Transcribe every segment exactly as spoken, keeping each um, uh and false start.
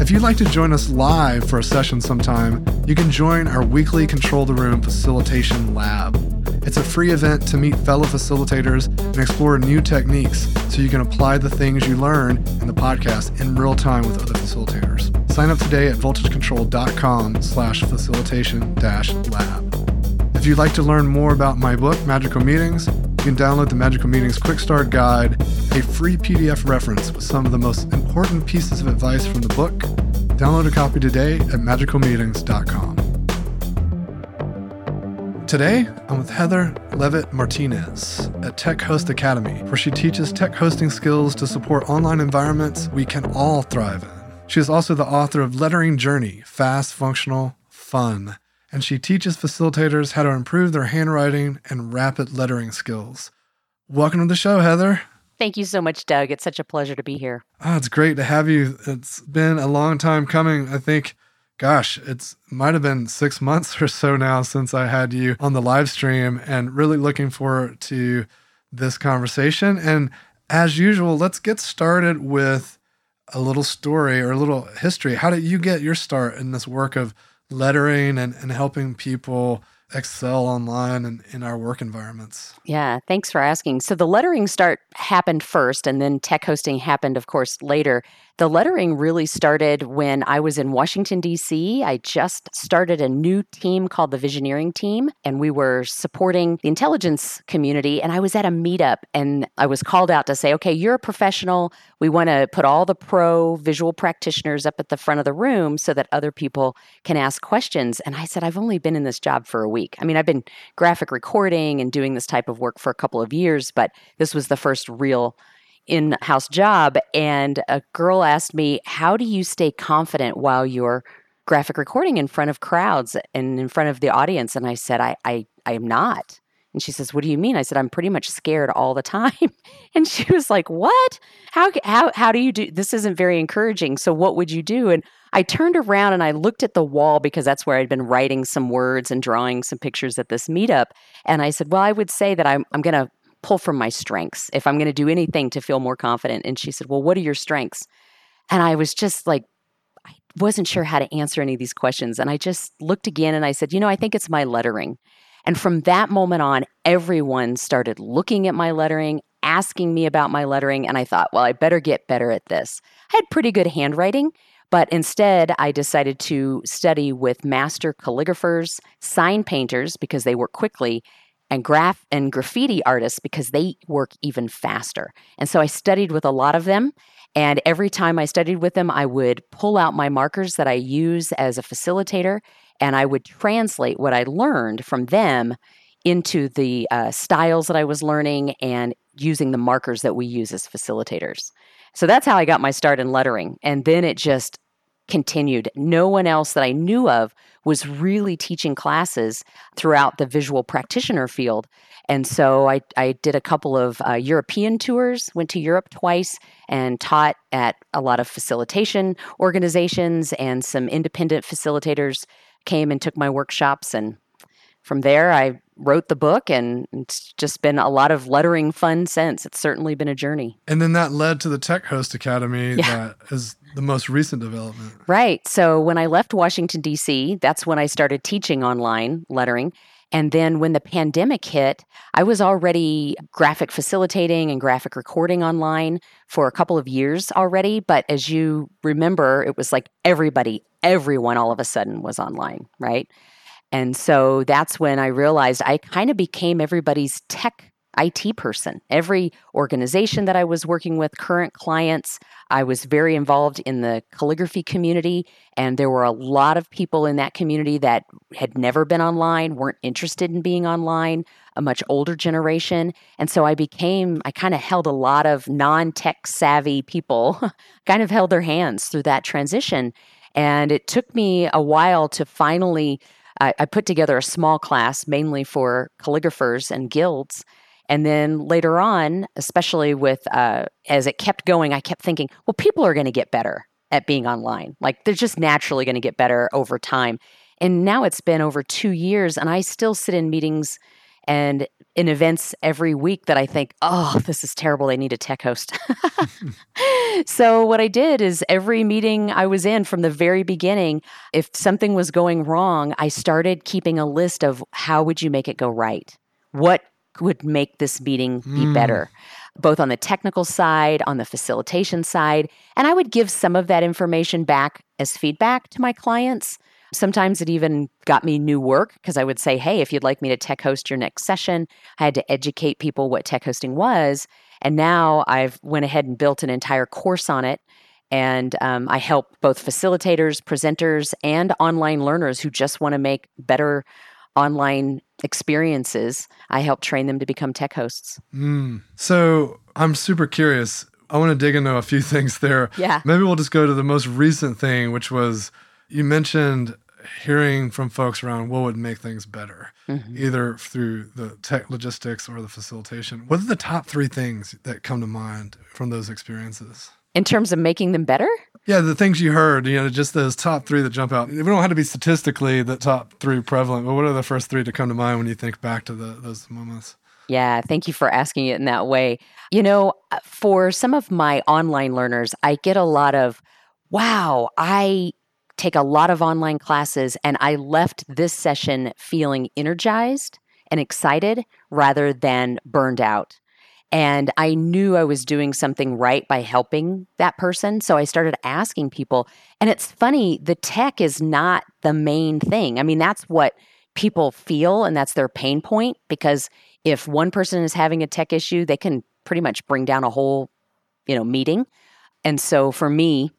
If you'd like to join us live for a session sometime, you can join our weekly Control the Room Facilitation Lab. It's a free event to meet fellow facilitators and explore new techniques so you can apply the things you learn in the podcast in real time with other facilitators. Sign up today at voltagecontrol.com slash facilitation dash lab. If you'd like to learn more about my book, Magical Meetings, you can download the Magical Meetings Quick Start Guide, a free P D F reference with some of the most important pieces of advice from the book. Download a copy today at magical meetings dot com. Today, I'm with Heather Levitt Martinez at Tech Host Academy, where she teaches tech hosting skills to support online environments we can all thrive in. She is also the author of Lettering Journey: Fast, Functional, Fun, and she teaches facilitators how to improve their handwriting and rapid lettering skills. Welcome to the show, Heather. Thank you so much, Doug. It's such a pleasure to be here. Oh, it's great to have you. It's been a long time coming. I think, gosh, it's might have been six months or so now since I had you on the live stream, and really looking forward to this conversation. And as usual, let's get started with a little story or a little history. How did you get your start in this work of lettering and, and helping people excel online and in our work environments? Yeah, thanks for asking. So the lettering start happened first, and then tech hosting happened, of course, later. The lettering really started when I was in Washington, D C. I just started a new team called the Visioneering Team, and we were supporting the intelligence community. And I was at a meetup, and I was called out to say, okay, you're a professional. We want to put all the pro visual practitioners up at the front of the room so that other people can ask questions. And I said, I've only been in this job for a week. I mean, I've been graphic recording and doing this type of work for a couple of years, but this was the first real in-house job. And a girl asked me, how do you stay confident while you're graphic recording in front of crowds and in front of the audience? And I said, I I, I am not. And she says, what do you mean? I said, I'm pretty much scared all the time. And she was like, what? How, how, how do you do? This isn't very encouraging. So what would you do? And I turned around and I looked at the wall, because that's where I'd been writing some words and drawing some pictures at this meetup. And I said, well, I would say that I'm I'm going to pull from my strengths if I'm going to do anything to feel more confident. And she said, well, what are your strengths? And I was just like, I wasn't sure how to answer any of these questions. And I just looked again and I said, you know, I think it's my lettering. And from that moment on, everyone started looking at my lettering, asking me about my lettering. And I thought, well, I better get better at this. I had pretty good handwriting, but instead I decided to study with master calligraphers, sign painters, because they work quickly, and graph and graffiti artists, because they work even faster. And so I studied with a lot of them. And every time I studied with them, I would pull out my markers that I use as a facilitator, and I would translate what I learned from them into the uh, styles that I was learning and using the markers that we use as facilitators. So that's how I got my start in lettering. And then it just continued. No one else that I knew of was really teaching classes throughout the visual practitioner field. And so I, I did a couple of uh, European tours, went to Europe twice, and taught at a lot of facilitation organizations, and some independent facilitators came and took my workshops. And from there, I wrote the book, and it's just been a lot of lettering fun since. It's certainly been a journey. And then that led to the Tech Host Academy. Yeah. That is the most recent development. Right. So when I left Washington, D C, that's when I started teaching online lettering. And then when the pandemic hit, I was already graphic facilitating and graphic recording online for a couple of years already. But as you remember, it was like everybody, everyone all of a sudden was online, right? And so that's when I realized I kind of became everybody's tech I T person. Every organization that I was working with, current clients, I was very involved in the calligraphy community. And there were a lot of people in that community that had never been online, weren't interested in being online, a much older generation. And so I became, I kind of held a lot of non-tech savvy people, kind of held their hands through that transition. And it took me a while to finally I, I put together a small class mainly for calligraphers and guilds. And then later on, especially with uh, as it kept going, I kept thinking, well, people are going to get better at being online. Like they're just naturally going to get better over time. And now it's been over two years and I still sit in meetings and in events every week that I think, oh, this is terrible. They need a tech host. So what I did is every meeting I was in from the very beginning, if something was going wrong, I started keeping a list of how would you make it go right? What would make this meeting be mm. better, both on the technical side, on the facilitation side. And I would give some of that information back as feedback to my clients. Sometimes it even got me new work because I would say, hey, if you'd like me to tech host your next session, I had to educate people what tech hosting was. And now I've went ahead and built an entire course on it. And um, I help both facilitators, presenters, and online learners who just want to make better online experiences. I help train them to become tech hosts. Mm. So I'm super curious. I want to dig into a few things there. Yeah. Maybe we'll just go to the most recent thing, which was you mentioned hearing from folks around what would make things better, mm-hmm. either through the tech logistics or the facilitation. What are the top three things that come to mind from those experiences? In terms of making them better? Yeah, the things you heard, you know, just those top three that jump out. We don't have to be statistically the top three prevalent, but what are the first three to come to mind when you think back to the, those moments? Yeah, thank you for asking it in that way. You know, for some of my online learners, I get a lot of, wow, I take a lot of online classes, and I left this session feeling energized and excited rather than burned out. And I knew I was doing something right by helping that person. So I started asking people. And it's funny, the tech is not the main thing. I mean, that's what people feel, and that's their pain point, because if one person is having a tech issue, they can pretty much bring down a whole, you know, meeting. And so for me,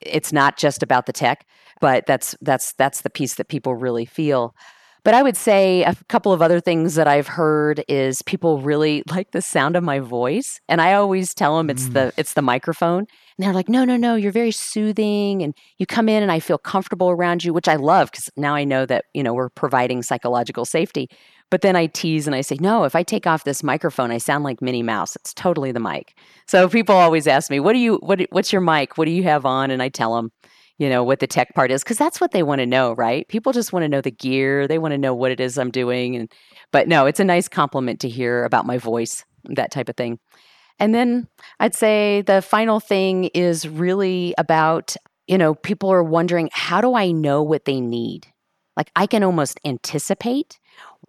it's not just about the tech, but that's that's that's the piece that people really feel. But I would say a couple of other things that I've heard is people really like the sound of my voice, and I always tell them it's mm. the it's the microphone, and they're like, "No, no, no, you're very soothing, and you come in, and I feel comfortable around you," which I love because now I know that you know we're providing psychological safety. But then I tease and I say, no, if I take off this microphone, I sound like Minnie Mouse. It's totally the mic. So people always ask me, what do you, what, what's your mic? What do you have on? And I tell them, you know, what the tech part is, because that's what they want to know, right? People just want to know the gear. They want to know what it is I'm doing. And but no, it's a nice compliment to hear about my voice, that type of thing. And then I'd say the final thing is really about, you know, people are wondering, how do I know what they need? Like I can almost anticipate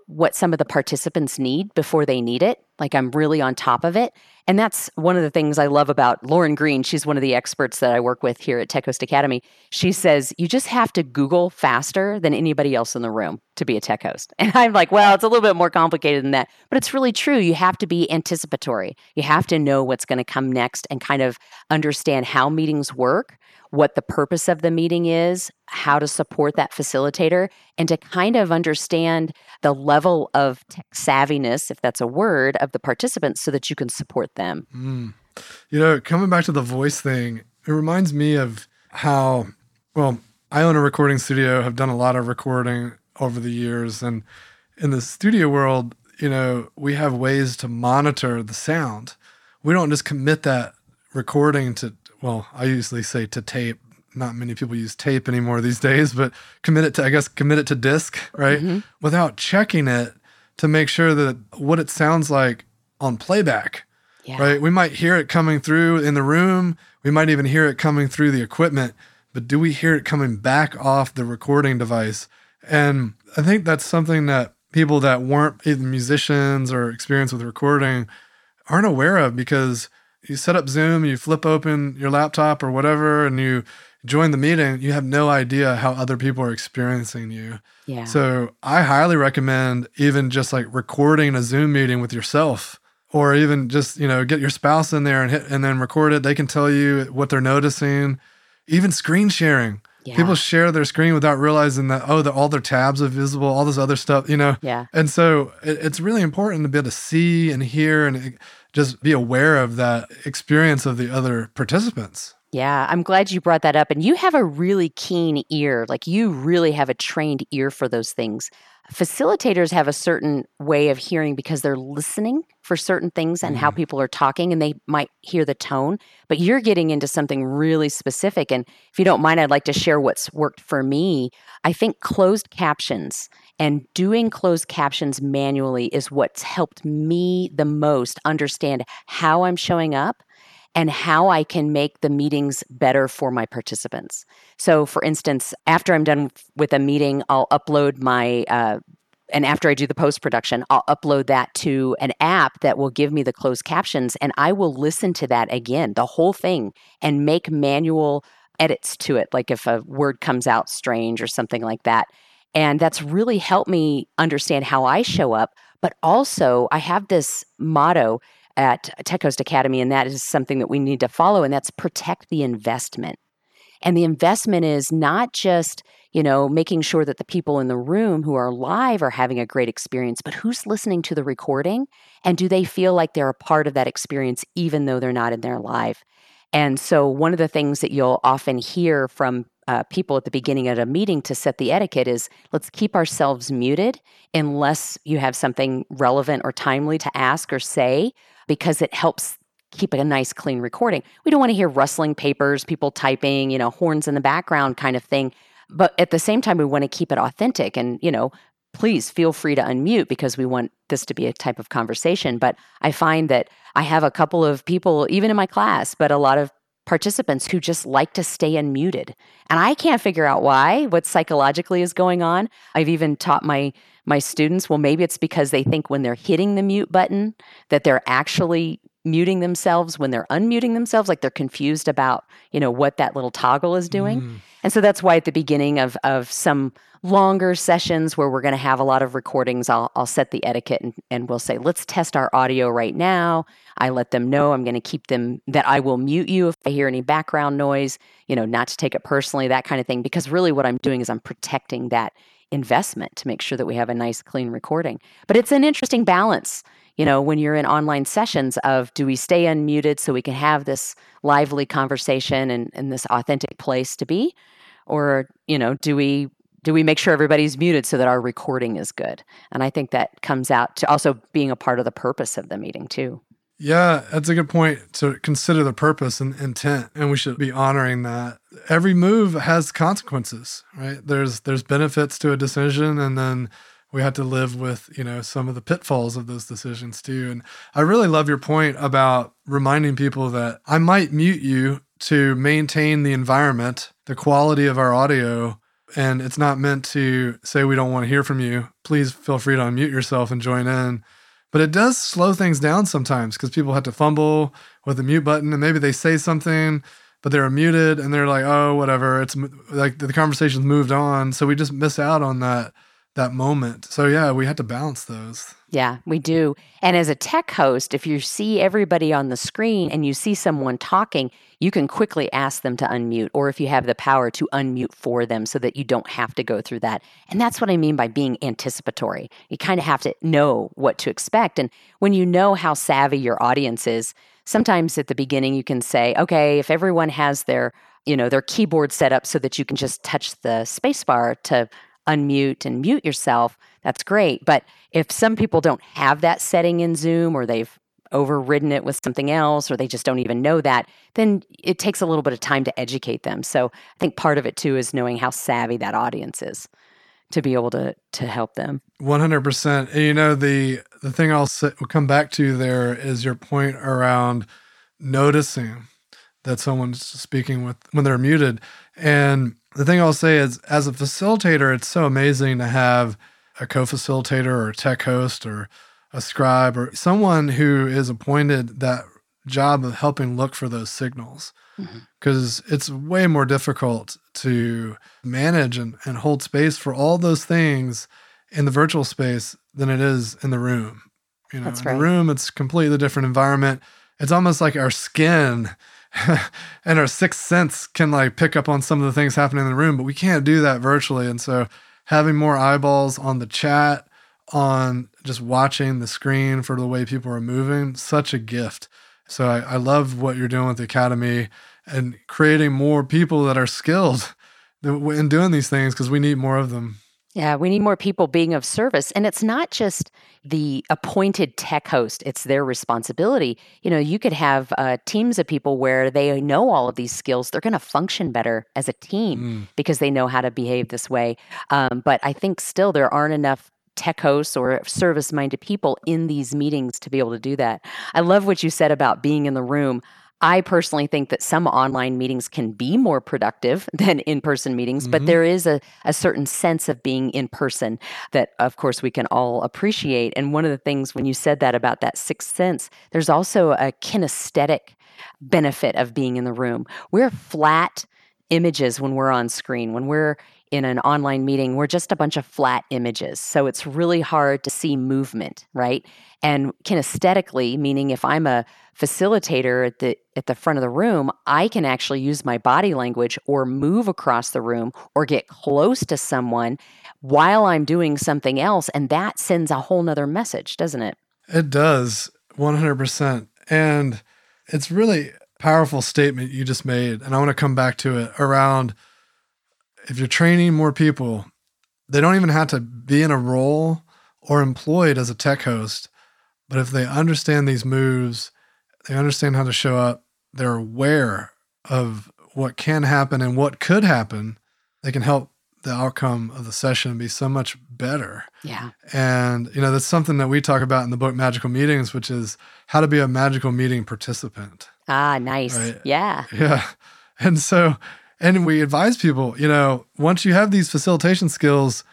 what some of the participants need before they need it. Like I'm really on top of it. And that's one of the things I love about Lauren Green. She's one of the experts that I work with here at Tech Host Academy. She says, you just have to Google faster than anybody else in the room to be a tech host. And I'm like, well, it's a little bit more complicated than that, but it's really true. You have to be anticipatory. You have to know what's going to come next and kind of understand how meetings work, what the purpose of the meeting is, how to support that facilitator, and to kind of understand the level of tech savviness, if that's a word, of the participants so that you can support them. Mm. You know, coming back to the voice thing, it reminds me of how, well, I own a recording studio, have done a lot of recording over the years. And in the studio world, you know, we have ways to monitor the sound. We don't just commit that recording to, well, I usually say to tape. Not many people use tape anymore these days, but commit it to, I guess, commit it to disk, right? Mm-hmm. Without checking it to make sure that what it sounds like on playback, yeah. right? We might hear it coming through in the room. We might even hear it coming through the equipment, but do we hear it coming back off the recording device? And I think that's something that people that weren't either musicians or experienced with recording aren't aware of, because you set up Zoom, you flip open your laptop or whatever, and you join the meeting, you have no idea how other people are experiencing you. Yeah. So I highly recommend even just like recording a Zoom meeting with yourself, or even just, you know, get your spouse in there and hit, and then record it. They can tell you what they're noticing. Even screen sharing. Yeah. People share their screen without realizing that, oh, the, all their tabs are visible, all this other stuff, you know? Yeah. And so it, it's really important to be able to see and hear and just be aware of that experience of the other participants, Yeah, I'm glad you brought that up. And you have a really keen ear. Like, you really have a trained ear for those things. Facilitators have a certain way of hearing because they're listening for certain things and mm. how people are talking, and they might hear the tone, but you're getting into something really specific. And if you don't mind, I'd like to share what's worked for me. I think closed captions and doing closed captions manually is what's helped me the most understand how I'm showing up and how I can make the meetings better for my participants. So for instance, after I'm done with a meeting, I'll upload my, uh, and after I do the post-production, I'll upload that to an app that will give me the closed captions, and I will listen to that again, the whole thing, and make manual edits to it, like if a word comes out strange or something like that. And that's really helped me understand how I show up. But also, I have this motto at Tech Host Academy, and that is something that we need to follow, and that's protect the investment. And the investment is not just, you know, making sure that the people in the room who are live are having a great experience, but who's listening to the recording, and do they feel like they're a part of that experience even though they're not in there live? And so one of the things that you'll often hear from uh, people at the beginning of a meeting to set the etiquette is, let's keep ourselves muted unless you have something relevant or timely to ask or say, because it helps keep a nice, clean recording. We don't want to hear rustling papers, people typing, you know, horns in the background kind of thing. But at the same time, we want to keep it authentic. And, you know, please feel free to unmute because we want this to be a type of conversation. But I find that I have a couple of people, even in my class, but a lot of participants who just like to stay unmuted. And I can't figure out why, what psychologically is going on. I've even taught my my students, well, maybe it's because they think when they're hitting the mute button that they're actually muting themselves when they're unmuting themselves, like they're confused about, you know, what that little toggle is doing. Mm. And so that's why at the beginning of of some longer sessions where we're going to have a lot of recordings, I'll I'll set the etiquette and, and we'll say, let's test our audio right now. I let them know I'm going to keep them, that I will mute you if I hear any background noise, you know, not to take it personally, that kind of thing. Because really what I'm doing is I'm protecting that investment to make sure that we have a nice, clean recording. But it's an interesting balance, you know, when you're in online sessions of, do we stay unmuted so we can have this lively conversation and, and this authentic place to be? Or, you know, do we do we make sure everybody's muted so that our recording is good? And I think that comes out to also being a part of the purpose of the meeting too. Yeah, that's a good point, to consider the purpose and intent, and we should be honoring that. Every move has consequences, right? There's there's benefits to a decision, and then we have to live with, you know, some of the pitfalls of those decisions too. And I really love your point about reminding people that I might mute you to maintain the environment, the quality of our audio, and it's not meant to say we don't want to hear from you. Please feel free to unmute yourself and join in. But it does slow things down sometimes because people have to fumble with the mute button, and maybe they say something, but they're muted and they're like, oh, whatever. It's like the conversation's moved on. So we just miss out on that, that moment. So yeah, we have to balance those. Yeah, we do. And as a tech host, if you see everybody on the screen and you see someone talking, you can quickly ask them to unmute, or if you have the power to unmute for them so that you don't have to go through that. And that's what I mean by being anticipatory. You kind of have to know what to expect. And when you know how savvy your audience is, sometimes at the beginning you can say, okay, if everyone has their, you know, their keyboard set up so that you can just touch the spacebar to unmute and mute yourself, that's great. But if some people don't have that setting in Zoom, or they've overridden it with something else, or they just don't even know that, then it takes a little bit of time to educate them. So I think part of it too is knowing how savvy that audience is to be able to to help them. one hundred percent. You know, the, the thing I'll say, we'll come back to there is your point around noticing that someone's speaking with when they're muted. And the thing I'll say is, as a facilitator, it's so amazing to have a co-facilitator or a tech host or a scribe or someone who is appointed that job of helping look for those signals, because mm-hmm. it's way more difficult to manage and, and hold space for all those things in the virtual space than it is in the room. You know, That's right. In the room, it's a completely different environment. It's almost like our skin and our sixth sense can like pick up on some of the things happening in the room, but we can't do that virtually. And so having more eyeballs on the chat, on just watching the screen for the way people are moving, such a gift. So I, I love what you're doing with the Academy. and creating more people that are skilled in doing these things, because we need more of them. Yeah, we need more people being of service. And it's not just the appointed tech host. It's their responsibility. You know, you could have uh, teams of people where they know all of these skills. They're going to function better as a team mm. because they know how to behave this way. Um, but I think still there aren't enough tech hosts or service-minded people in these meetings to be able to do that. I love what you said about being in the room. I personally think that some online meetings can be more productive than in-person meetings, mm-hmm. but there is a, a certain sense of being in person that, of course, we can all appreciate. And one of the things when you said that about that sixth sense, there's also a kinesthetic benefit of being in the room. We're flat images when we're on screen. When we're in an online meeting, we're just a bunch of flat images. So it's really hard to see movement, right? And kinesthetically, meaning if I'm a facilitator at the at the front of the room, I can actually use my body language or move across the room or get close to someone while I'm doing something else. And that sends a whole nother message, doesn't it? It does, one hundred percent. And it's really powerful statement you just made. And I want to come back to it around if you're training more people, they don't even have to be in a role or employed as a tech host. But if they understand these moves, they understand how to show up, they're aware of what can happen and what could happen, they can help the outcome of the session be so much better. Yeah. And, you know, that's something that we talk about in the book, Magical Meetings, which is how to be a magical meeting participant. Ah, nice. Right? Yeah. Yeah. And so... And we advise people, you know, once you have these facilitation skills,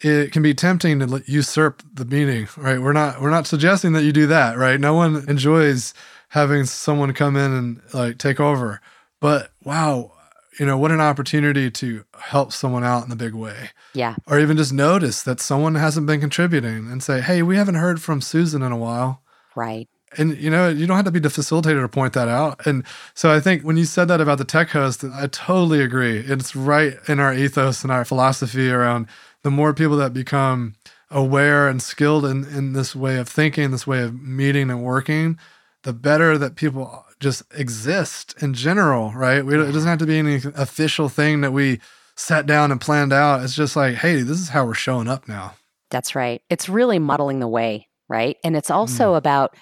it can be tempting to usurp the meeting, right? We're not we're not suggesting that you do that, right? No one enjoys having someone come in and like take over. But wow, you know, what an opportunity to help someone out in a big way. Yeah. Or even just notice that someone hasn't been contributing and say, "Hey, we haven't heard from Susan in a while." Right. And, you know, you don't have to be the facilitator to point that out. And so I think when you said that about the tech host, I totally agree. It's right in our ethos and our philosophy around the more people that become aware and skilled in, in this way of thinking, this way of meeting and working, the better that people just exist in general, right? We, it doesn't have to be any official thing that we sat down and planned out. It's just like, hey, this is how we're showing up now. That's right. It's really modeling the way, right? And it's also mm. about...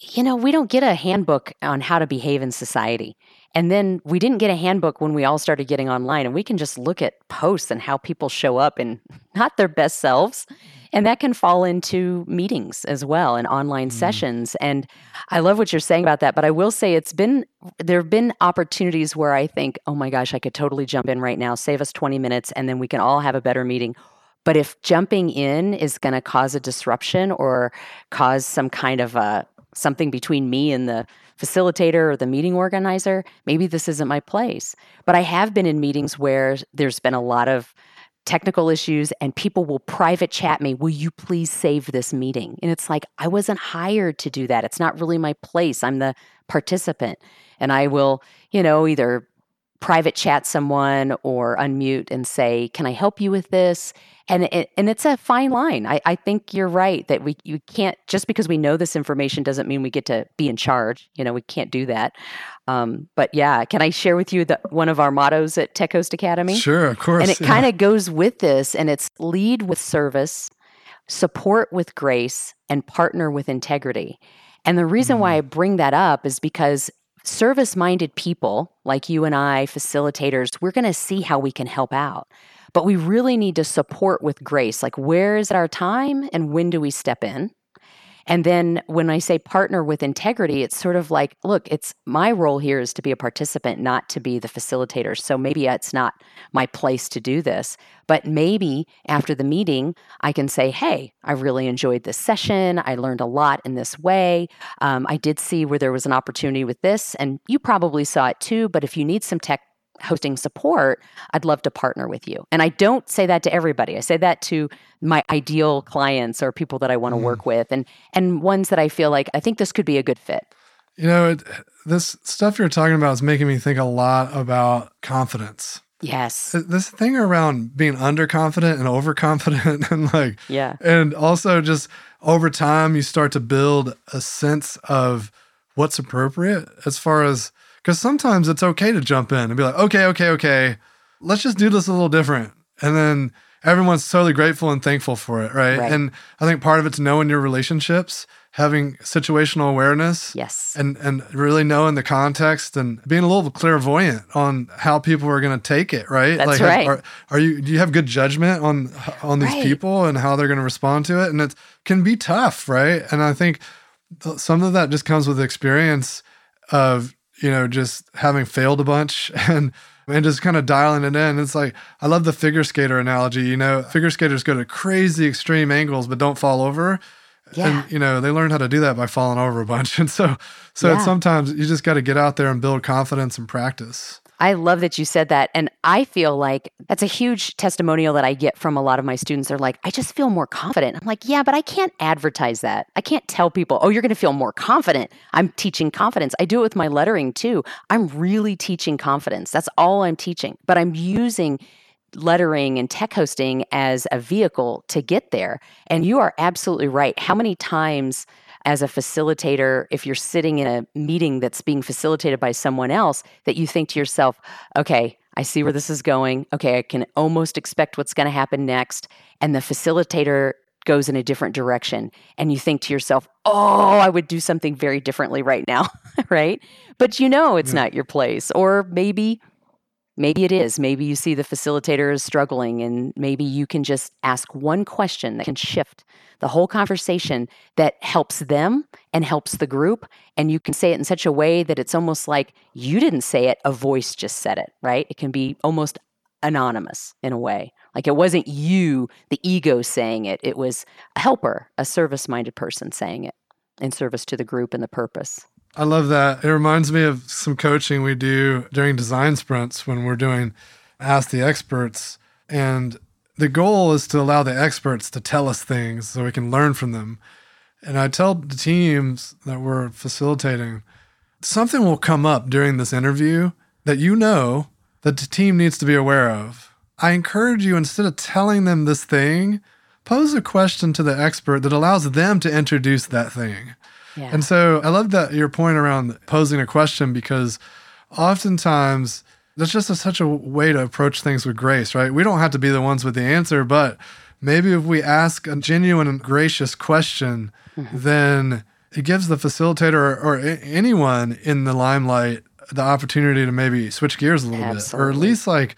You know, we don't get a handbook on how to behave in society. And then we didn't get a handbook when we all started getting online. And we can just look at posts and how people show up and not their best selves. And that can fall into meetings as well and online mm-hmm. sessions. And I love what you're saying about that. But I will say it's been, there have been opportunities where I think, oh my gosh, I could totally jump in right now, save us twenty minutes, and then we can all have a better meeting. But if jumping in is going to cause a disruption or cause some kind of a something between me and the facilitator or the meeting organizer, maybe this isn't my place. But I have been in meetings where there's been a lot of technical issues and people will private chat me, will you please save this meeting? And it's like, I wasn't hired to do that. It's not really my place. I'm the participant. And I will, you know, either private chat someone or unmute and say, can I help you with this? And it, and it's a fine line. I, I think you're right that we you can't, just because we know this information doesn't mean we get to be in charge. You know, we can't do that. Um, but yeah, can I share with you the, one of our mottos at Tech Host Academy? Sure, of course. And it yeah. kind of goes with this, and it's lead with service, support with grace, and partner with integrity. And the reason mm-hmm. why I bring that up is because service-minded people like you and I, facilitators, we're going to see how we can help out. But we really need to support with grace. Like, where is our time and when do we step in? And then when I say partner with integrity, it's sort of like, look, it's my role here is to be a participant, not to be the facilitator. So maybe it's not my place to do this. But maybe after the meeting, I can say, hey, I really enjoyed this session. I learned a lot in this way. Um, I did see where there was an opportunity with this, and you probably saw it too. But if you need some tech hosting support, I'd love to partner with you. And I don't say that to everybody. I say that to my ideal clients or people that I want to mm. work with and and ones that I feel like, I think this could be a good fit. You know, it, this stuff you're talking about is making me think a lot about confidence. Yes. This thing around being underconfident and overconfident and like, yeah. And also just over time, you start to build a sense of what's appropriate as far as Because sometimes it's okay to jump in and be like, okay, okay, okay, let's just do this a little different. And then everyone's totally grateful and thankful for it, right? right? And I think part of it's knowing your relationships, having situational awareness. Yes. And and really knowing the context and being a little clairvoyant on how people are going to take it, right? That's like, right. Are, are you, do you have good judgment on, on these right. people and how they're going to respond to it? And it can be tough, right? And I think some of that just comes with the experience of, you know, just having failed a bunch and and just kind of dialing it in. It's like, I love the figure skater analogy. You know, figure skaters go to crazy extreme angles, but don't fall over. Yeah. And, you know, they learn how to do that by falling over a bunch. And so, so yeah. sometimes you just got to get out there and build confidence and practice. I love that you said that. And I feel like that's a huge testimonial that I get from a lot of my students. They're like, I just feel more confident. I'm like, yeah, but I can't advertise that. I can't tell people, oh, you're going to feel more confident. I'm teaching confidence. I do it with my lettering too. I'm really teaching confidence. That's all I'm teaching. But I'm using lettering and tech hosting as a vehicle to get there. And you are absolutely right. How many times as a facilitator, if you're sitting in a meeting that's being facilitated by someone else, that you think to yourself, okay, I see where this is going. Okay, I can almost expect what's going to happen next. And the facilitator goes in a different direction. And you think to yourself, oh, I would do something very differently right now, right? But you know it's yeah. not your place. Or maybe... Maybe it is. Maybe you see the facilitator is struggling, and maybe you can just ask one question that can shift the whole conversation that helps them and helps the group. And you can say it in such a way that it's almost like you didn't say it, a voice just said it, right? It can be almost anonymous in a way. Like it wasn't you, the ego, saying it. It was a helper, a service-minded person saying it in service to the group and the purpose. I love that. It reminds me of some coaching we do during design sprints when we're doing Ask the Experts. And the goal is to allow the experts to tell us things so we can learn from them. And I tell the teams that we're facilitating, something will come up during this interview that you know that the team needs to be aware of. I encourage you, instead of telling them this thing, pose a question to the expert that allows them to introduce that thing. Yeah. And so I love that your point around posing a question, because oftentimes that's just a, such a way to approach things with grace, right? We don't have to be the ones with the answer, but maybe if we ask a genuine and gracious question, mm-hmm. then it gives the facilitator or, or a- anyone in the limelight the opportunity to maybe switch gears a little Absolutely. bit, or at least like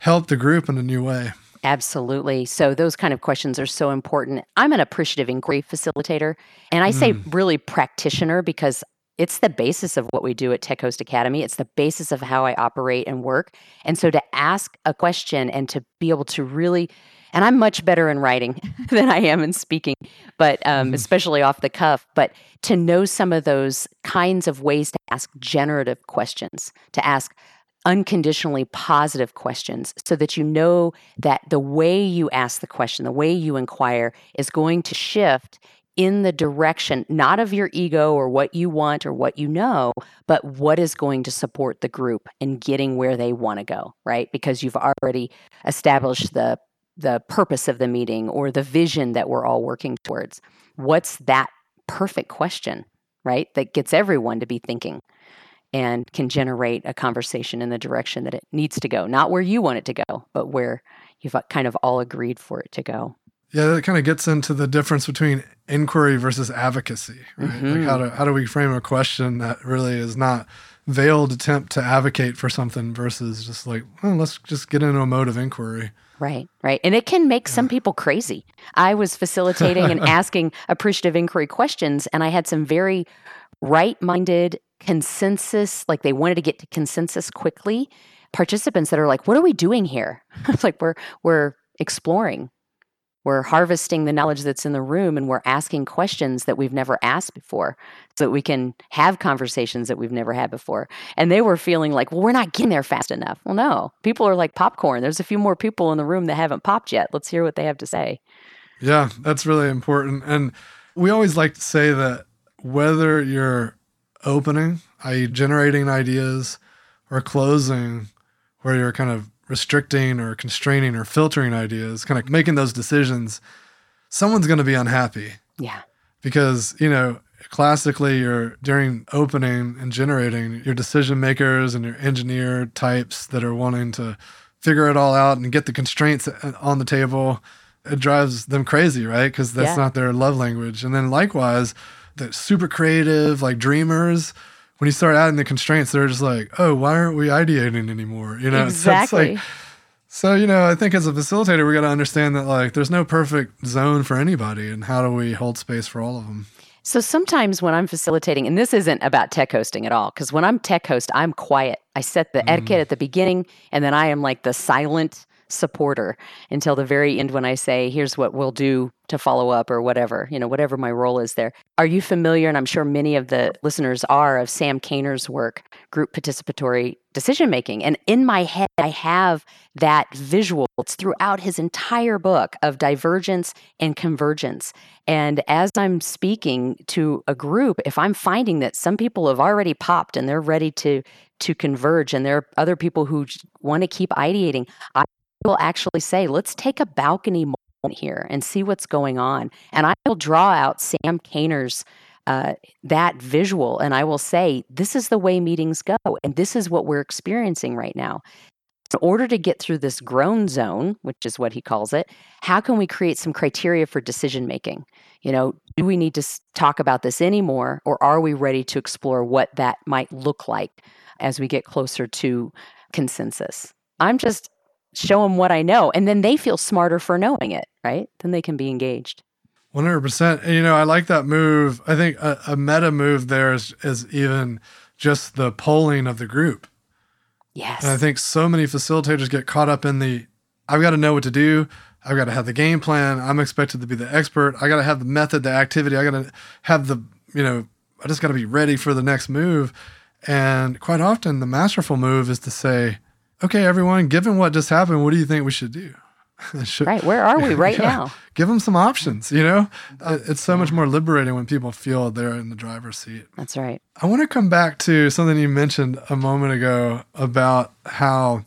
help the group in a new way. Absolutely. So those kind of questions are so important. I'm an appreciative and great facilitator. And I say mm. really practitioner, because it's the basis of what we do at Tech Host Academy. It's the basis of how I operate and work. And so to ask a question and to be able to really, and I'm much better in writing than I am in speaking, but um, mm. especially off the cuff, but to know some of those kinds of ways to ask generative questions, to ask unconditionally positive questions, so that you know that the way you ask the question, the way you inquire is going to shift in the direction, not of your ego or what you want or what you know, but what is going to support the group in getting where they want to go, right? Because you've already established the the purpose of the meeting or the vision that we're all working towards. What's that perfect question, right? That gets everyone to be thinking and can generate a conversation in the direction that it needs to go. Not where you want it to go, but where you've kind of all agreed for it to go. Yeah, that kind of gets into the difference between inquiry versus advocacy, right? Mm-hmm. Like how do, how do we frame a question that really is not veiled attempt to advocate for something versus just like, well, let's just get into a mode of inquiry. Right, right. And it can make yeah. some people crazy. I was facilitating and asking appreciative inquiry questions, and I had some very right-minded consensus, like they wanted to get to consensus quickly, participants that are like, what are we doing here? It's like, we're we're exploring. We're harvesting the knowledge that's in the room, and we're asking questions that we've never asked before so that we can have conversations that we've never had before. And they were feeling like, well, we're not getting there fast enough. Well, no, people are like popcorn. There's a few more people in the room that haven't popped yet. Let's hear what they have to say. Yeah, that's really important. And we always like to say that whether you're opening, that is generating ideas, or closing, where you're kind of restricting or constraining or filtering ideas, kind of making those decisions, someone's going to be unhappy. Yeah. Because, you know, classically, you're during opening and generating your decision makers and your engineer types that are wanting to figure it all out and get the constraints on the table. It drives them crazy, right? Because that's yeah. not their love language. And then likewise, the super creative, like dreamers, when you start adding the constraints, they're just like, oh, why aren't we ideating anymore? You know, exactly. So it's like, so, you know, I think as a facilitator, we got to understand that, like, there's no perfect zone for anybody, and how do we hold space for all of them? So sometimes when I'm facilitating, and this isn't about tech hosting at all, because when I'm tech host, I'm quiet. I set the mm. etiquette at the beginning, and then I am like the silent supporter until the very end when I say, here's what we'll do to follow up or whatever, you know, whatever my role is there. Are you familiar, and I'm sure many of the listeners are, of Sam Kaner's work, group participatory decision-making? And in my head, I have that visual. It's throughout his entire book of divergence and convergence. And as I'm speaking to a group, if I'm finding that some people have already popped and they're ready to, to converge, and there are other people who want to keep ideating, I will actually say, let's take a balcony moment here and see what's going on. And I will draw out Sam Kaner's, uh, that visual, and I will say, this is the way meetings go, and this is what we're experiencing right now. In order to get through this grown zone, which is what he calls it, how can we create some criteria for decision-making? You know, do we need to talk about this anymore, or are we ready to explore what that might look like as we get closer to consensus? I'm just... show them what I know, and then they feel smarter for knowing it, right? Then they can be engaged. one hundred percent. And, you know, I like that move. I think a, a meta move there is, is even just the polling of the group. Yes. And I think so many facilitators get caught up in the, I've got to know what to do. I've got to have the game plan. I'm expected to be the expert. I got to have the method, the activity. I got to have the, you know, I just got to be ready for the next move. And quite often the masterful move is to say, okay, everyone, given what just happened, what do you think we should do? should, right, where are we right yeah, now? Give them some options, you know? Uh, it's so yeah. much more liberating when people feel they're in the driver's seat. That's right. I want to come back to something you mentioned a moment ago about how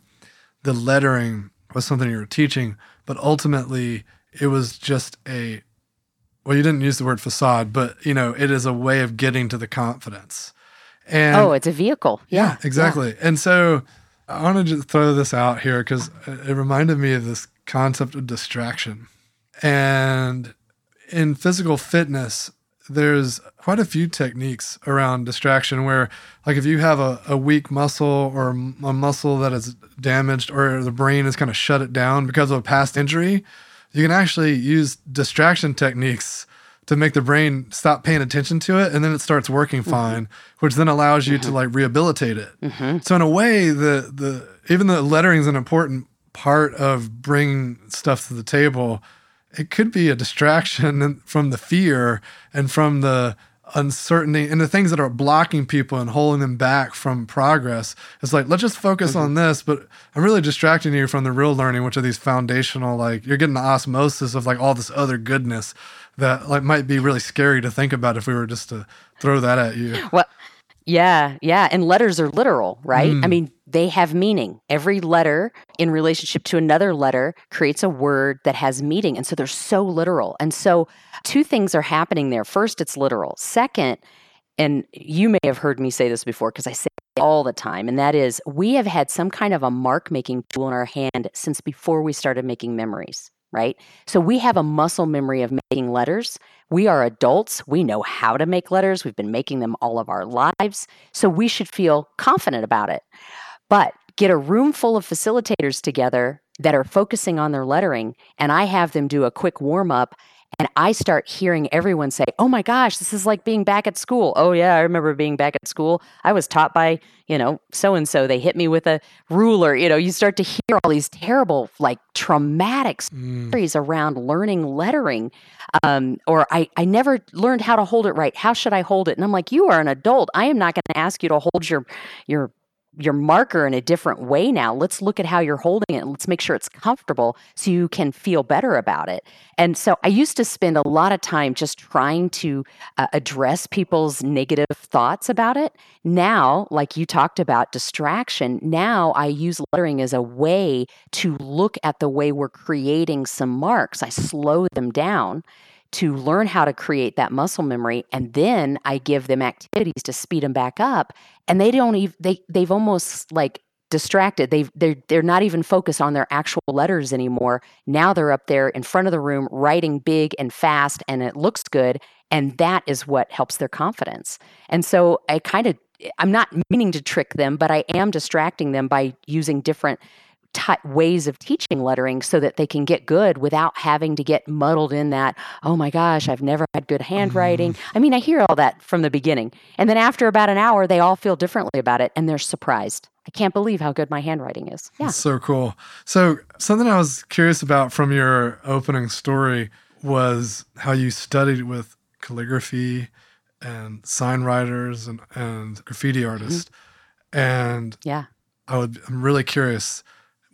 the lettering was something you were teaching, but ultimately it was just a, well, you didn't use the word facade, but, you know, it is a way of getting to the confidence. And oh, it's a vehicle. Yeah, yeah exactly. Yeah. And so... I want to just throw this out here because it reminded me of this concept of distraction. And in physical fitness, there's quite a few techniques around distraction where, like, if you have a, a weak muscle or a muscle that is damaged or the brain is kind of shut it down because of a past injury, you can actually use distraction techniques to make the brain stop paying attention to it, and then it starts working fine, mm-hmm. which then allows you mm-hmm. to, like, rehabilitate it. Mm-hmm. So in a way, the the even though lettering is an important part of bringing stuff to the table, it could be a distraction from the fear and from the uncertainty and the things that are blocking people and holding them back from progress. It's like, let's just focus mm-hmm. on this, but I'm really distracting you from the real learning, which are these foundational, like, you're getting the osmosis of, like, all this other goodness that, like, might be really scary to think about if we were just to throw that at you. Well, yeah, yeah. And letters are literal, right? Mm. I mean, they have meaning. Every letter in relationship to another letter creates a word that has meaning. And so they're so literal. And so two things are happening there. First, it's literal. Second, and you may have heard me say this before because I say it all the time, and that is, we have had some kind of a mark-making tool in our hand since before we started making memories. Right? So we have a muscle memory of making letters. We are adults. We know how to make letters. We've been making them all of our lives. So we should feel confident about it. But get a room full of facilitators together that are focusing on their lettering, and I have them do a quick warm-up, and I start hearing everyone say, oh my gosh, this is like being back at school. Oh yeah, I remember being back at school. I was taught by, you know, so-and-so. They hit me with a ruler. You know, you start to hear all these terrible, like, traumatic stories mm. around learning lettering. Um, or I, I never learned how to hold it right. How should I hold it? And I'm like, you are an adult. I am not going to ask you to hold your your your marker in a different way now. Let's look at how you're holding it. Let's make sure it's comfortable so you can feel better about it. And so I used to spend a lot of time just trying to uh, address people's negative thoughts about it. Now, like you talked about distraction, now I use lettering as a way to look at the way we're creating some marks. I slow them down to learn how to create that muscle memory. And then I give them activities to speed them back up. And they don't even, they, they've almost like distracted. They've, they're, they're not even focused on their actual letters anymore. Now they're up there in front of the room writing big and fast, and it looks good. And that is what helps their confidence. And so I kind of, I'm not meaning to trick them, but I am distracting them by using different T- ways of teaching lettering so that they can get good without having to get muddled in that, oh my gosh, I've never had good handwriting. Mm. I mean, I hear all that from the beginning. And then after about an hour, they all feel differently about it and they're surprised. I can't believe how good my handwriting is. Yeah. That's so cool. So something I was curious about from your opening story was how you studied with calligraphy and sign writers and, and graffiti artists. Mm-hmm. And yeah, I would, I'm really curious.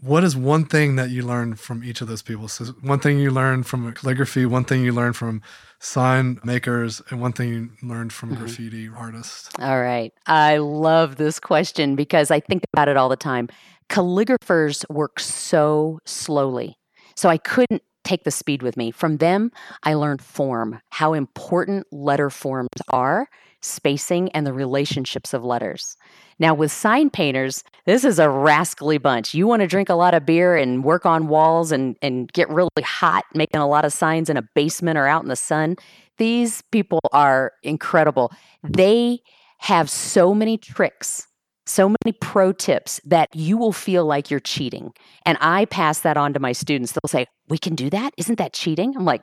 What is one thing that you learned from each of those people? So one thing you learned from calligraphy, one thing you learned from sign makers, and one thing you learned from mm-hmm. graffiti artists. All right. I love this question because I think about it all the time. Calligraphers work so slowly. So I couldn't take the speed with me. From them, I learned form, how important letter forms are, spacing, and the relationships of letters. Now, with sign painters, this is a rascally bunch. You want to drink a lot of beer and work on walls and, and get really hot, making a lot of signs in a basement or out in the sun. These people are incredible. They have so many tricks, so many pro tips that you will feel like you're cheating. And I pass that on to my students. They'll say, we can do that? Isn't that cheating? I'm like,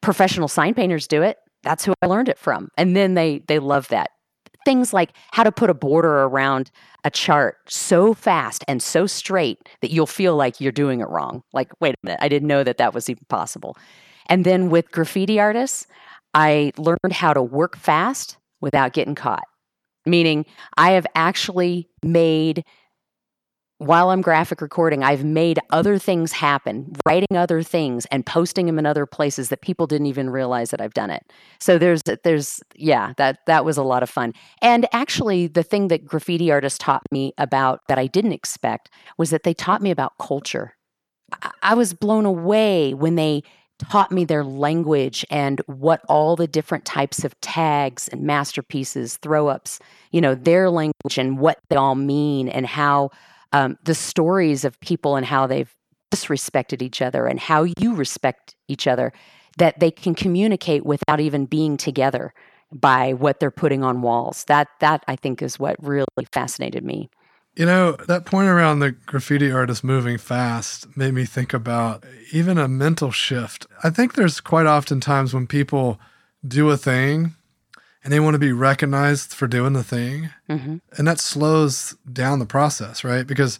professional sign painters do it. That's who I learned it from. And then they they love that. Things like how to put a border around a chart so fast and so straight that you'll feel like you're doing it wrong. Like, wait a minute, I didn't know that that was even possible. And then with graffiti artists, I learned how to work fast without getting caught. Meaning I have actually made, while I'm graphic recording, I've made other things happen, writing other things and posting them in other places that people didn't even realize that I've done it. So there's, there's, yeah, that, that was a lot of fun. And actually the thing that graffiti artists taught me about that I didn't expect was that they taught me about culture. I, I was blown away when they taught me their language and what all the different types of tags and masterpieces, throw-ups, you know, their language and what they all mean and how Um, the stories of people and how they've disrespected each other and how you respect each other, that they can communicate without even being together by what they're putting on walls. That, that I think is what really fascinated me. You know, that point around the graffiti artist moving fast made me think about even a mental shift. I think there's quite often times when people do a thing and they want to be recognized for doing the thing. Mm-hmm. And that slows down the process, right? Because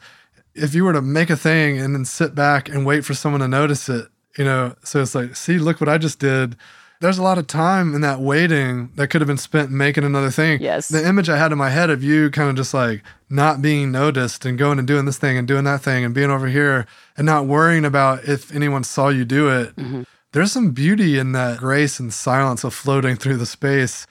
if you were to make a thing and then sit back and wait for someone to notice it, you know, so it's like, see, look what I just did. There's a lot of time in that waiting that could have been spent making another thing. Yes. The image I had in my head of you kind of just like not being noticed and going and doing this thing and doing that thing and being over here and not worrying about if anyone saw you do it. Mm-hmm. There's some beauty in that grace and silence of floating through the space.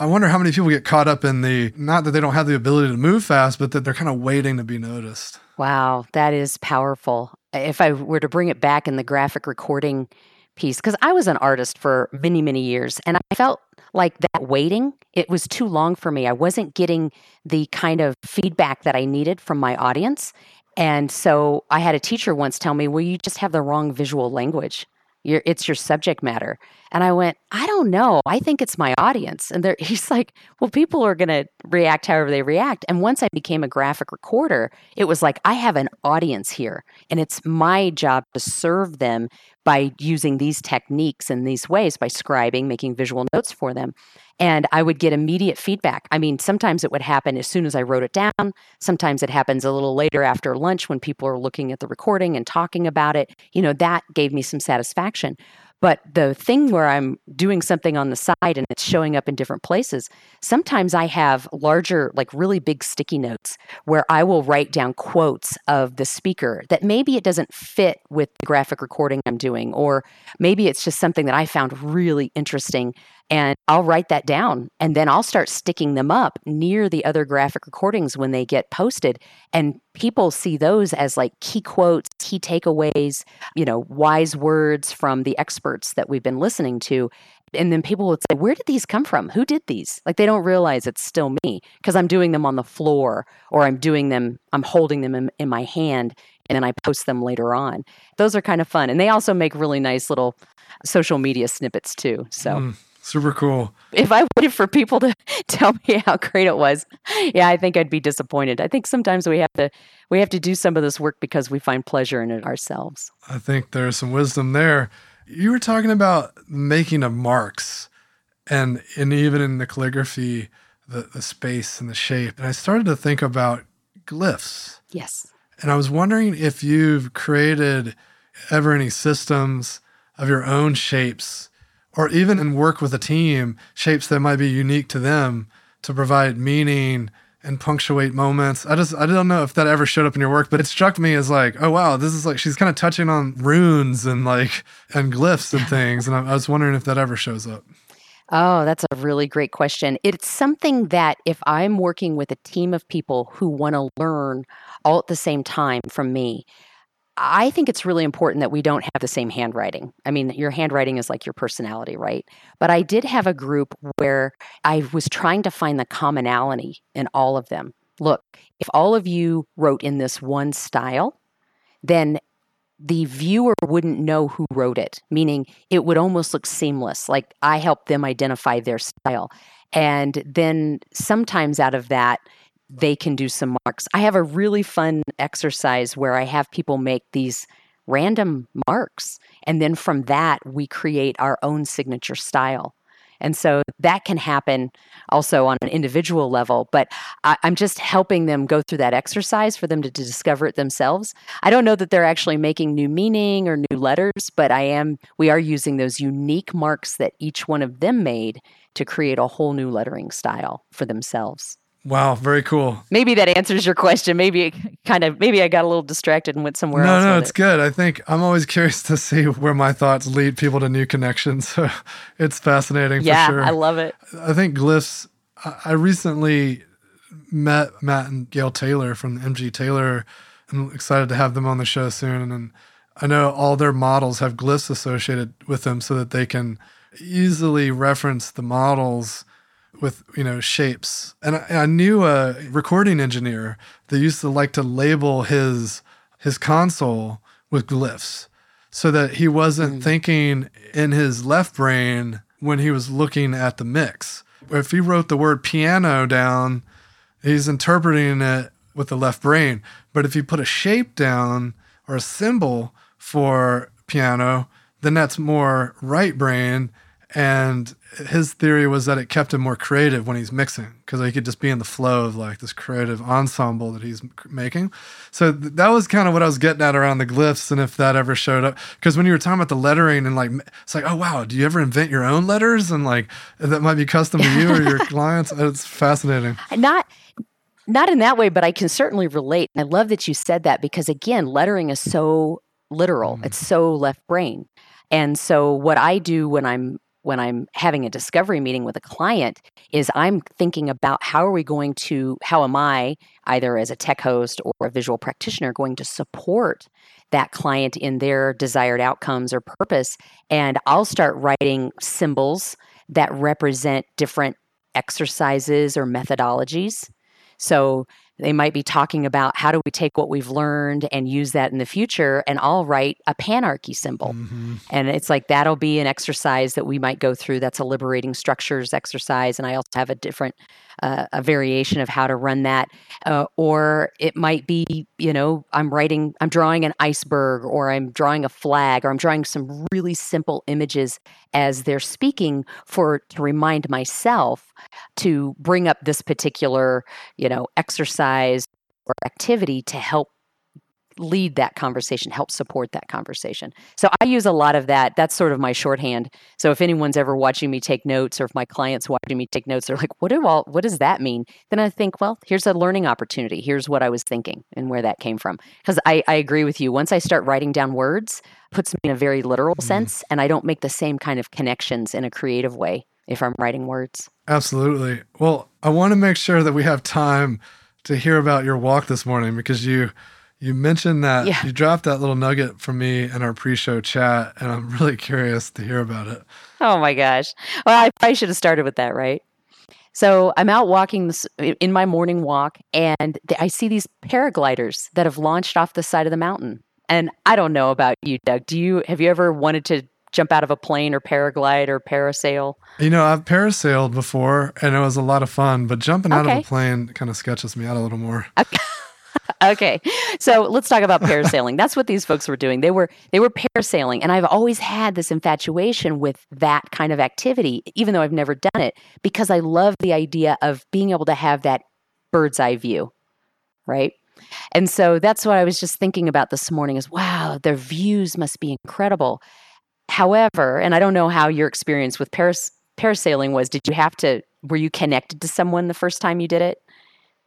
I wonder how many people get caught up in the, not that they don't have the ability to move fast, but that they're kind of waiting to be noticed. Wow, that is powerful. If I were to bring it back in the graphic recording piece, because I was an artist for many, many years, and I felt like that waiting, it was too long for me. I wasn't getting the kind of feedback that I needed from my audience. And so I had a teacher once tell me, well, you just have the wrong visual language. Your, it's your subject matter. And I went, I don't know. I think it's my audience. And there, he's like, well, people are going to react however they react. And once I became a graphic recorder, it was like, I have an audience here. And it's my job to serve them by using these techniques and these ways, by scribing, making visual notes for them. And I would get immediate feedback. I mean, sometimes it would happen as soon as I wrote it down. Sometimes it happens a little later after lunch when people are looking at the recording and talking about it. You know, that gave me some satisfaction. But the thing where I'm doing something on the side and it's showing up in different places, sometimes I have larger, like really big sticky notes where I will write down quotes of the speaker that maybe it doesn't fit with the graphic recording I'm doing, or maybe it's just something that I found really interesting. And I'll write that down and then I'll start sticking them up near the other graphic recordings when they get posted. And people see those as like key quotes, key takeaways, you know, wise words from the experts that we've been listening to. And then people would say, where did these come from? Who did these? Like, they don't realize it's still me because I'm doing them on the floor, or I'm doing them, I'm holding them in, in my hand, and then I post them later on. Those are kind of fun. And they also make really nice little social media snippets too. So mm, super cool. If I waited for people to tell me how great it was, yeah, I think I'd be disappointed. I think sometimes we have to we have to do some of this work because we find pleasure in it ourselves. I think there's some wisdom there. You were talking about making of marks, and, and even in the calligraphy, the, the space and the shape. And I started to think about glyphs. Yes. And I was wondering if you've created ever any systems of your own shapes, or even in work with a team, shapes that might be unique to them to provide meaning and punctuate moments. I just, I don't know if that ever showed up in your work, but it struck me as like, oh, wow, this is like, she's kind of touching on runes and like, and glyphs and things. And I, I was wondering if that ever shows up. Oh, that's a really great question. It's something that if I'm working with a team of people who want to learn all at the same time from me, I think it's really important that we don't have the same handwriting. I mean, your handwriting is like your personality, right? But I did have a group where I was trying to find the commonality in all of them. Look, if all of you wrote in this one style, then the viewer wouldn't know who wrote it, meaning it would almost look seamless, like I helped them identify their style. And then sometimes out of that, they can do some marks. I have a really fun exercise where I have people make these random marks. And then from that, we create our own signature style. And so that can happen also on an individual level, but I, I'm just helping them go through that exercise for them to, to discover it themselves. I don't know that they're actually making new meaning or new letters, but I am. we are using those unique marks that each one of them made to create a whole new lettering style for themselves. Wow, very cool. Maybe that answers your question. Maybe it kind of, maybe I got a little distracted and went somewhere no, else. No, no, it's it. good. I think I'm always curious to see where my thoughts lead people to new connections. So it's fascinating yeah, for sure. Yeah, I love it. I think glyphs, I recently met Matt and Gail Taylor from M G Taylor. I'm excited to have them on the show soon. And I know all their models have glyphs associated with them so that they can easily reference the models with, you know, shapes. And I, I knew a recording engineer that used to like to label his his console with glyphs so that he wasn't mm. thinking in his left brain when he was looking at the mix. If he wrote the word piano down, he's interpreting it with the left brain. But if you put a shape down or a symbol for piano, then that's more right brain. And his theory was that it kept him more creative when he's mixing, because he could just be in the flow of like this creative ensemble that he's making. So th- that was kind of what I was getting at around the glyphs, and if that ever showed up. Because when you were talking about the lettering and like, it's like, oh, wow, do you ever invent your own letters? And like, that might be custom to you or your clients. It's fascinating. Not... Not in that way, but I can certainly relate. And I love that you said that, because again, lettering is so literal. Mm. It's so left brain. And so what I do when I'm when I'm having a discovery meeting with a client is I'm thinking about how are we going to, how am I, either as a tech host or a visual practitioner, going to support that client in their desired outcomes or purpose. And I'll start writing symbols that represent different exercises or methodologies. So they might be talking about how do we take what we've learned and use that in the future, and I'll write a panarchy symbol. Mm-hmm. And it's like, that'll be an exercise that we might go through. That's a liberating structures exercise. And I also have a different, uh, a variation of how to run that. Uh, or it might be, you know, I'm writing, I'm drawing an iceberg, or I'm drawing a flag, or I'm drawing some really simple images as they're speaking for, to remind myself to bring up this particular, you know, exercise or activity to help lead that conversation, help support that conversation. So I use a lot of that. That's sort of my shorthand. So if anyone's ever watching me take notes, or if my clients watching me take notes, they're like, what do all, what does that mean? Then I think, well, here's a learning opportunity. Here's what I was thinking and where that came from. Because I, I agree with you. Once I start writing down words, it puts me in a very literal mm. sense, and I don't make the same kind of connections in a creative way if I'm writing words. Absolutely. Well, I want to make sure that we have time to hear about your walk this morning, because you You mentioned that yeah. you dropped that little nugget for me in our pre-show chat, and I'm really curious to hear about it. Oh my gosh. Well, I probably should have started with that, right? So I'm out walking this, in my morning walk, and I see these paragliders that have launched off the side of the mountain. And I don't know about you, Doug. Do you have you ever wanted to jump out of a plane or paraglide or parasail? You know, I've parasailed before, and it was a lot of fun. But jumping okay. out of a plane kind of sketches me out a little more. Okay. Okay, so let's talk about parasailing. That's what these folks were doing. They were they were parasailing, and I've always had this infatuation with that kind of activity, even though I've never done it, because I love the idea of being able to have that bird's eye view, right? And so that's what I was just thinking about this morning is, wow, their views must be incredible. However, and I don't know how your experience with paras- parasailing was. Did you have to, were you connected to someone the first time you did it?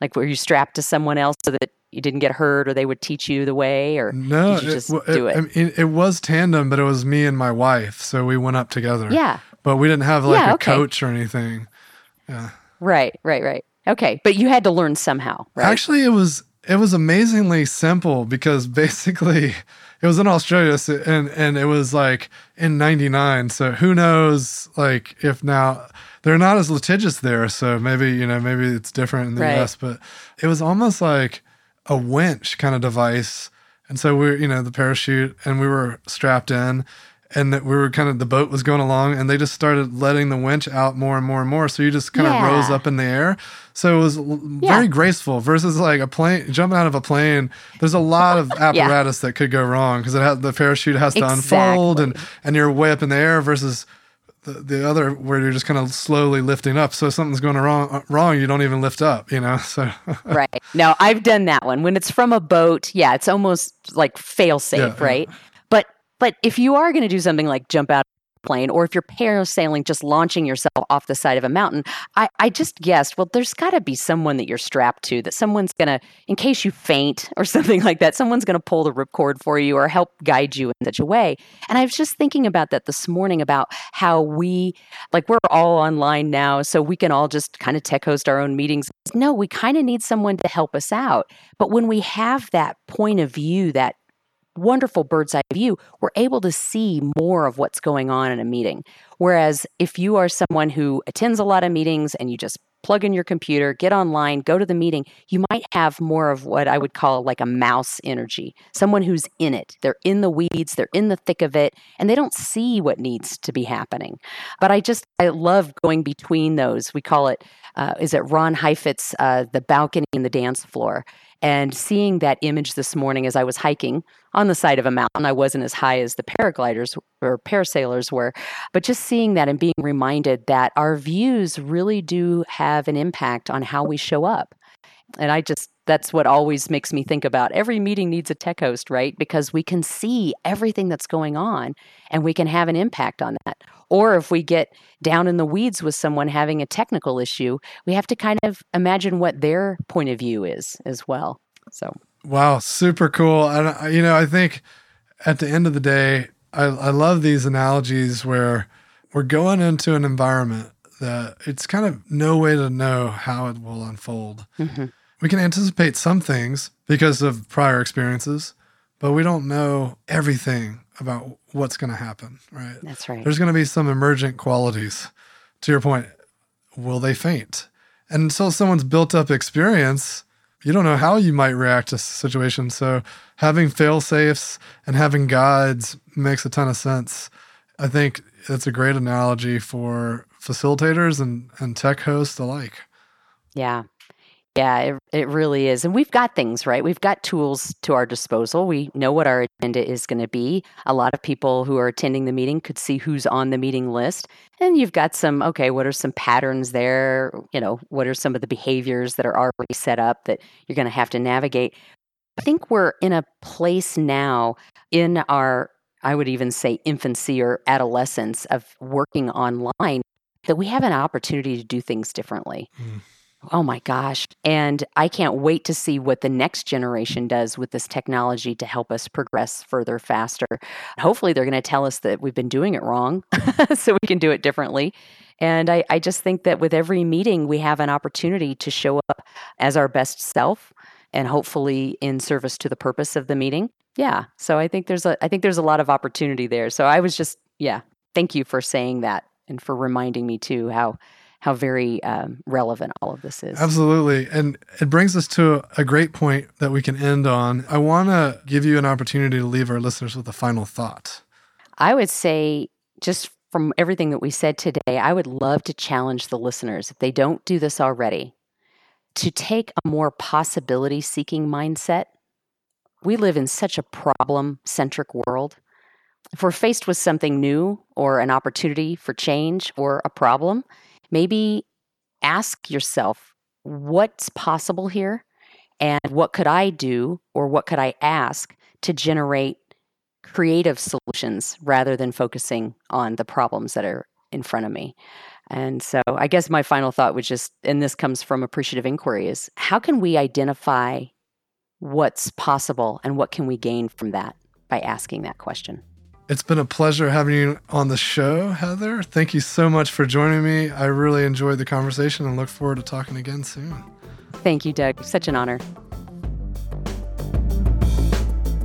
Like, were you strapped to someone else so that you didn't get hurt, or they would teach you the way, or no, did you just it, do it? I mean, it was tandem, but it was me and my wife, so we went up together. Yeah, but we didn't have like yeah, a okay. coach or anything. Yeah, right, right, right. Okay, but you had to learn somehow, right? Actually, it was it was amazingly simple because basically it was in Australia, so, and and it was like in ninety-nine. So who knows, like if now. They're not as litigious there, so maybe you know maybe it's different in the right. U S. But it was almost like a winch kind of device, and so we you know the parachute, and we were strapped in, and that we were kind of the boat was going along, and they just started letting the winch out more and more and more. So you just kind yeah. of rose up in the air. So it was yeah. very graceful versus like a plane jumping out of a plane. There's a lot of apparatus yeah. that could go wrong because it has the parachute has to exactly. unfold, and and you're way up in the air versus. The, the other where you're just kind of slowly lifting up. So if something's going wrong, wrong, you don't even lift up, you know? So right. No, I've done that one. When it's from a boat, yeah, it's almost like fail safe, yeah, right? Yeah. But but if you are going to do something like jump out of a plane, or if you're parasailing, just launching yourself off the side of a mountain, I, I just guessed, well, there's got to be someone that you're strapped to, that someone's going to, in case you faint or something like that, someone's going to pull the ripcord for you or help guide you in such a way. And I was just thinking about that this morning, about how we, like we're all online now, so we can all just kind of tech host our own meetings. No, we kind of need someone to help us out. But when we have that point of view, that wonderful bird's eye view, we're able to see more of what's going on in a meeting. Whereas if you are someone who attends a lot of meetings and you just plug in your computer, get online, go to the meeting, you might have more of what I would call like a mouse energy, someone who's in it. They're in the weeds, they're in the thick of it, and they don't see what needs to be happening. But I just, I love going between those. We call it, uh, is it Ron Heifetz, uh, the balcony and the dance floor. And seeing that image this morning as I was hiking on the side of a mountain, I wasn't as high as the paragliders or parasailers were, but just seeing that and being reminded that our views really do have an impact on how we show up. And I just, that's what always makes me think about every meeting needs a tech host, right? Because we can see everything that's going on and we can have an impact on that. Or if we get down in the weeds with someone having a technical issue, we have to kind of imagine what their point of view is as well. So, wow, super cool. And, you know, I think at the end of the day, I, I love these analogies where we're going into an environment that it's kind of no way to know how it will unfold. Mm-hmm. We can anticipate some things because of prior experiences, but we don't know everything about what's going to happen, right? That's right. There's going to be some emergent qualities. To your point, will they faint? And until someone's built up experience, you don't know how you might react to a situation. So having fail-safes and having guides makes a ton of sense. I think that's a great analogy for facilitators and, and tech hosts alike. Yeah. Yeah, it, it really is. And we've got things, right? We've got tools to our disposal. We know what our agenda is going to be. A lot of people who are attending the meeting could see who's on the meeting list. And you've got some, okay, what are some patterns there? You know, what are some of the behaviors that are already set up that you're going to have to navigate? I think we're in a place now in our, I would even say infancy or adolescence of working online, that we have an opportunity to do things differently. Mm. Oh my gosh. And I can't wait to see what the next generation does with this technology to help us progress further, faster. Hopefully they're going to tell us that we've been doing it wrong so we can do it differently. And I, I just think that with every meeting, we have an opportunity to show up as our best self and hopefully in service to the purpose of the meeting. Yeah. So I think there's a, I think there's a lot of opportunity there. So I was just, yeah, thank you for saying that and for reminding me too, how, how very um, relevant all of this is. Absolutely. And it brings us to a great point that we can end on. I want to give you an opportunity to leave our listeners with a final thought. I would say, just from everything that we said today, I would love to challenge the listeners, if they don't do this already, to take a more possibility-seeking mindset. We live in such a problem-centric world. If we're faced with something new or an opportunity for change or a problem, maybe ask yourself, what's possible here? And what could I do, or what could I ask to generate creative solutions rather than focusing on the problems that are in front of me? And so I guess my final thought was just, and this comes from appreciative inquiry, is how can we identify what's possible and what can we gain from that by asking that question? It's been a pleasure having you on the show, Heather. Thank you so much for joining me. I really enjoyed the conversation and look forward to talking again soon. Thank you, Doug. Such an honor.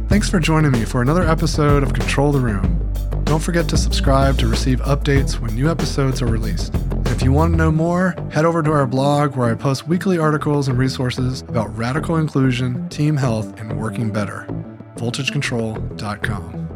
Thanks for joining me for another episode of Control the Room. Don't forget to subscribe to receive updates when new episodes are released. And if you want to know more, head over to our blog where I post weekly articles and resources about radical inclusion, team health, and working better. voltage control dot com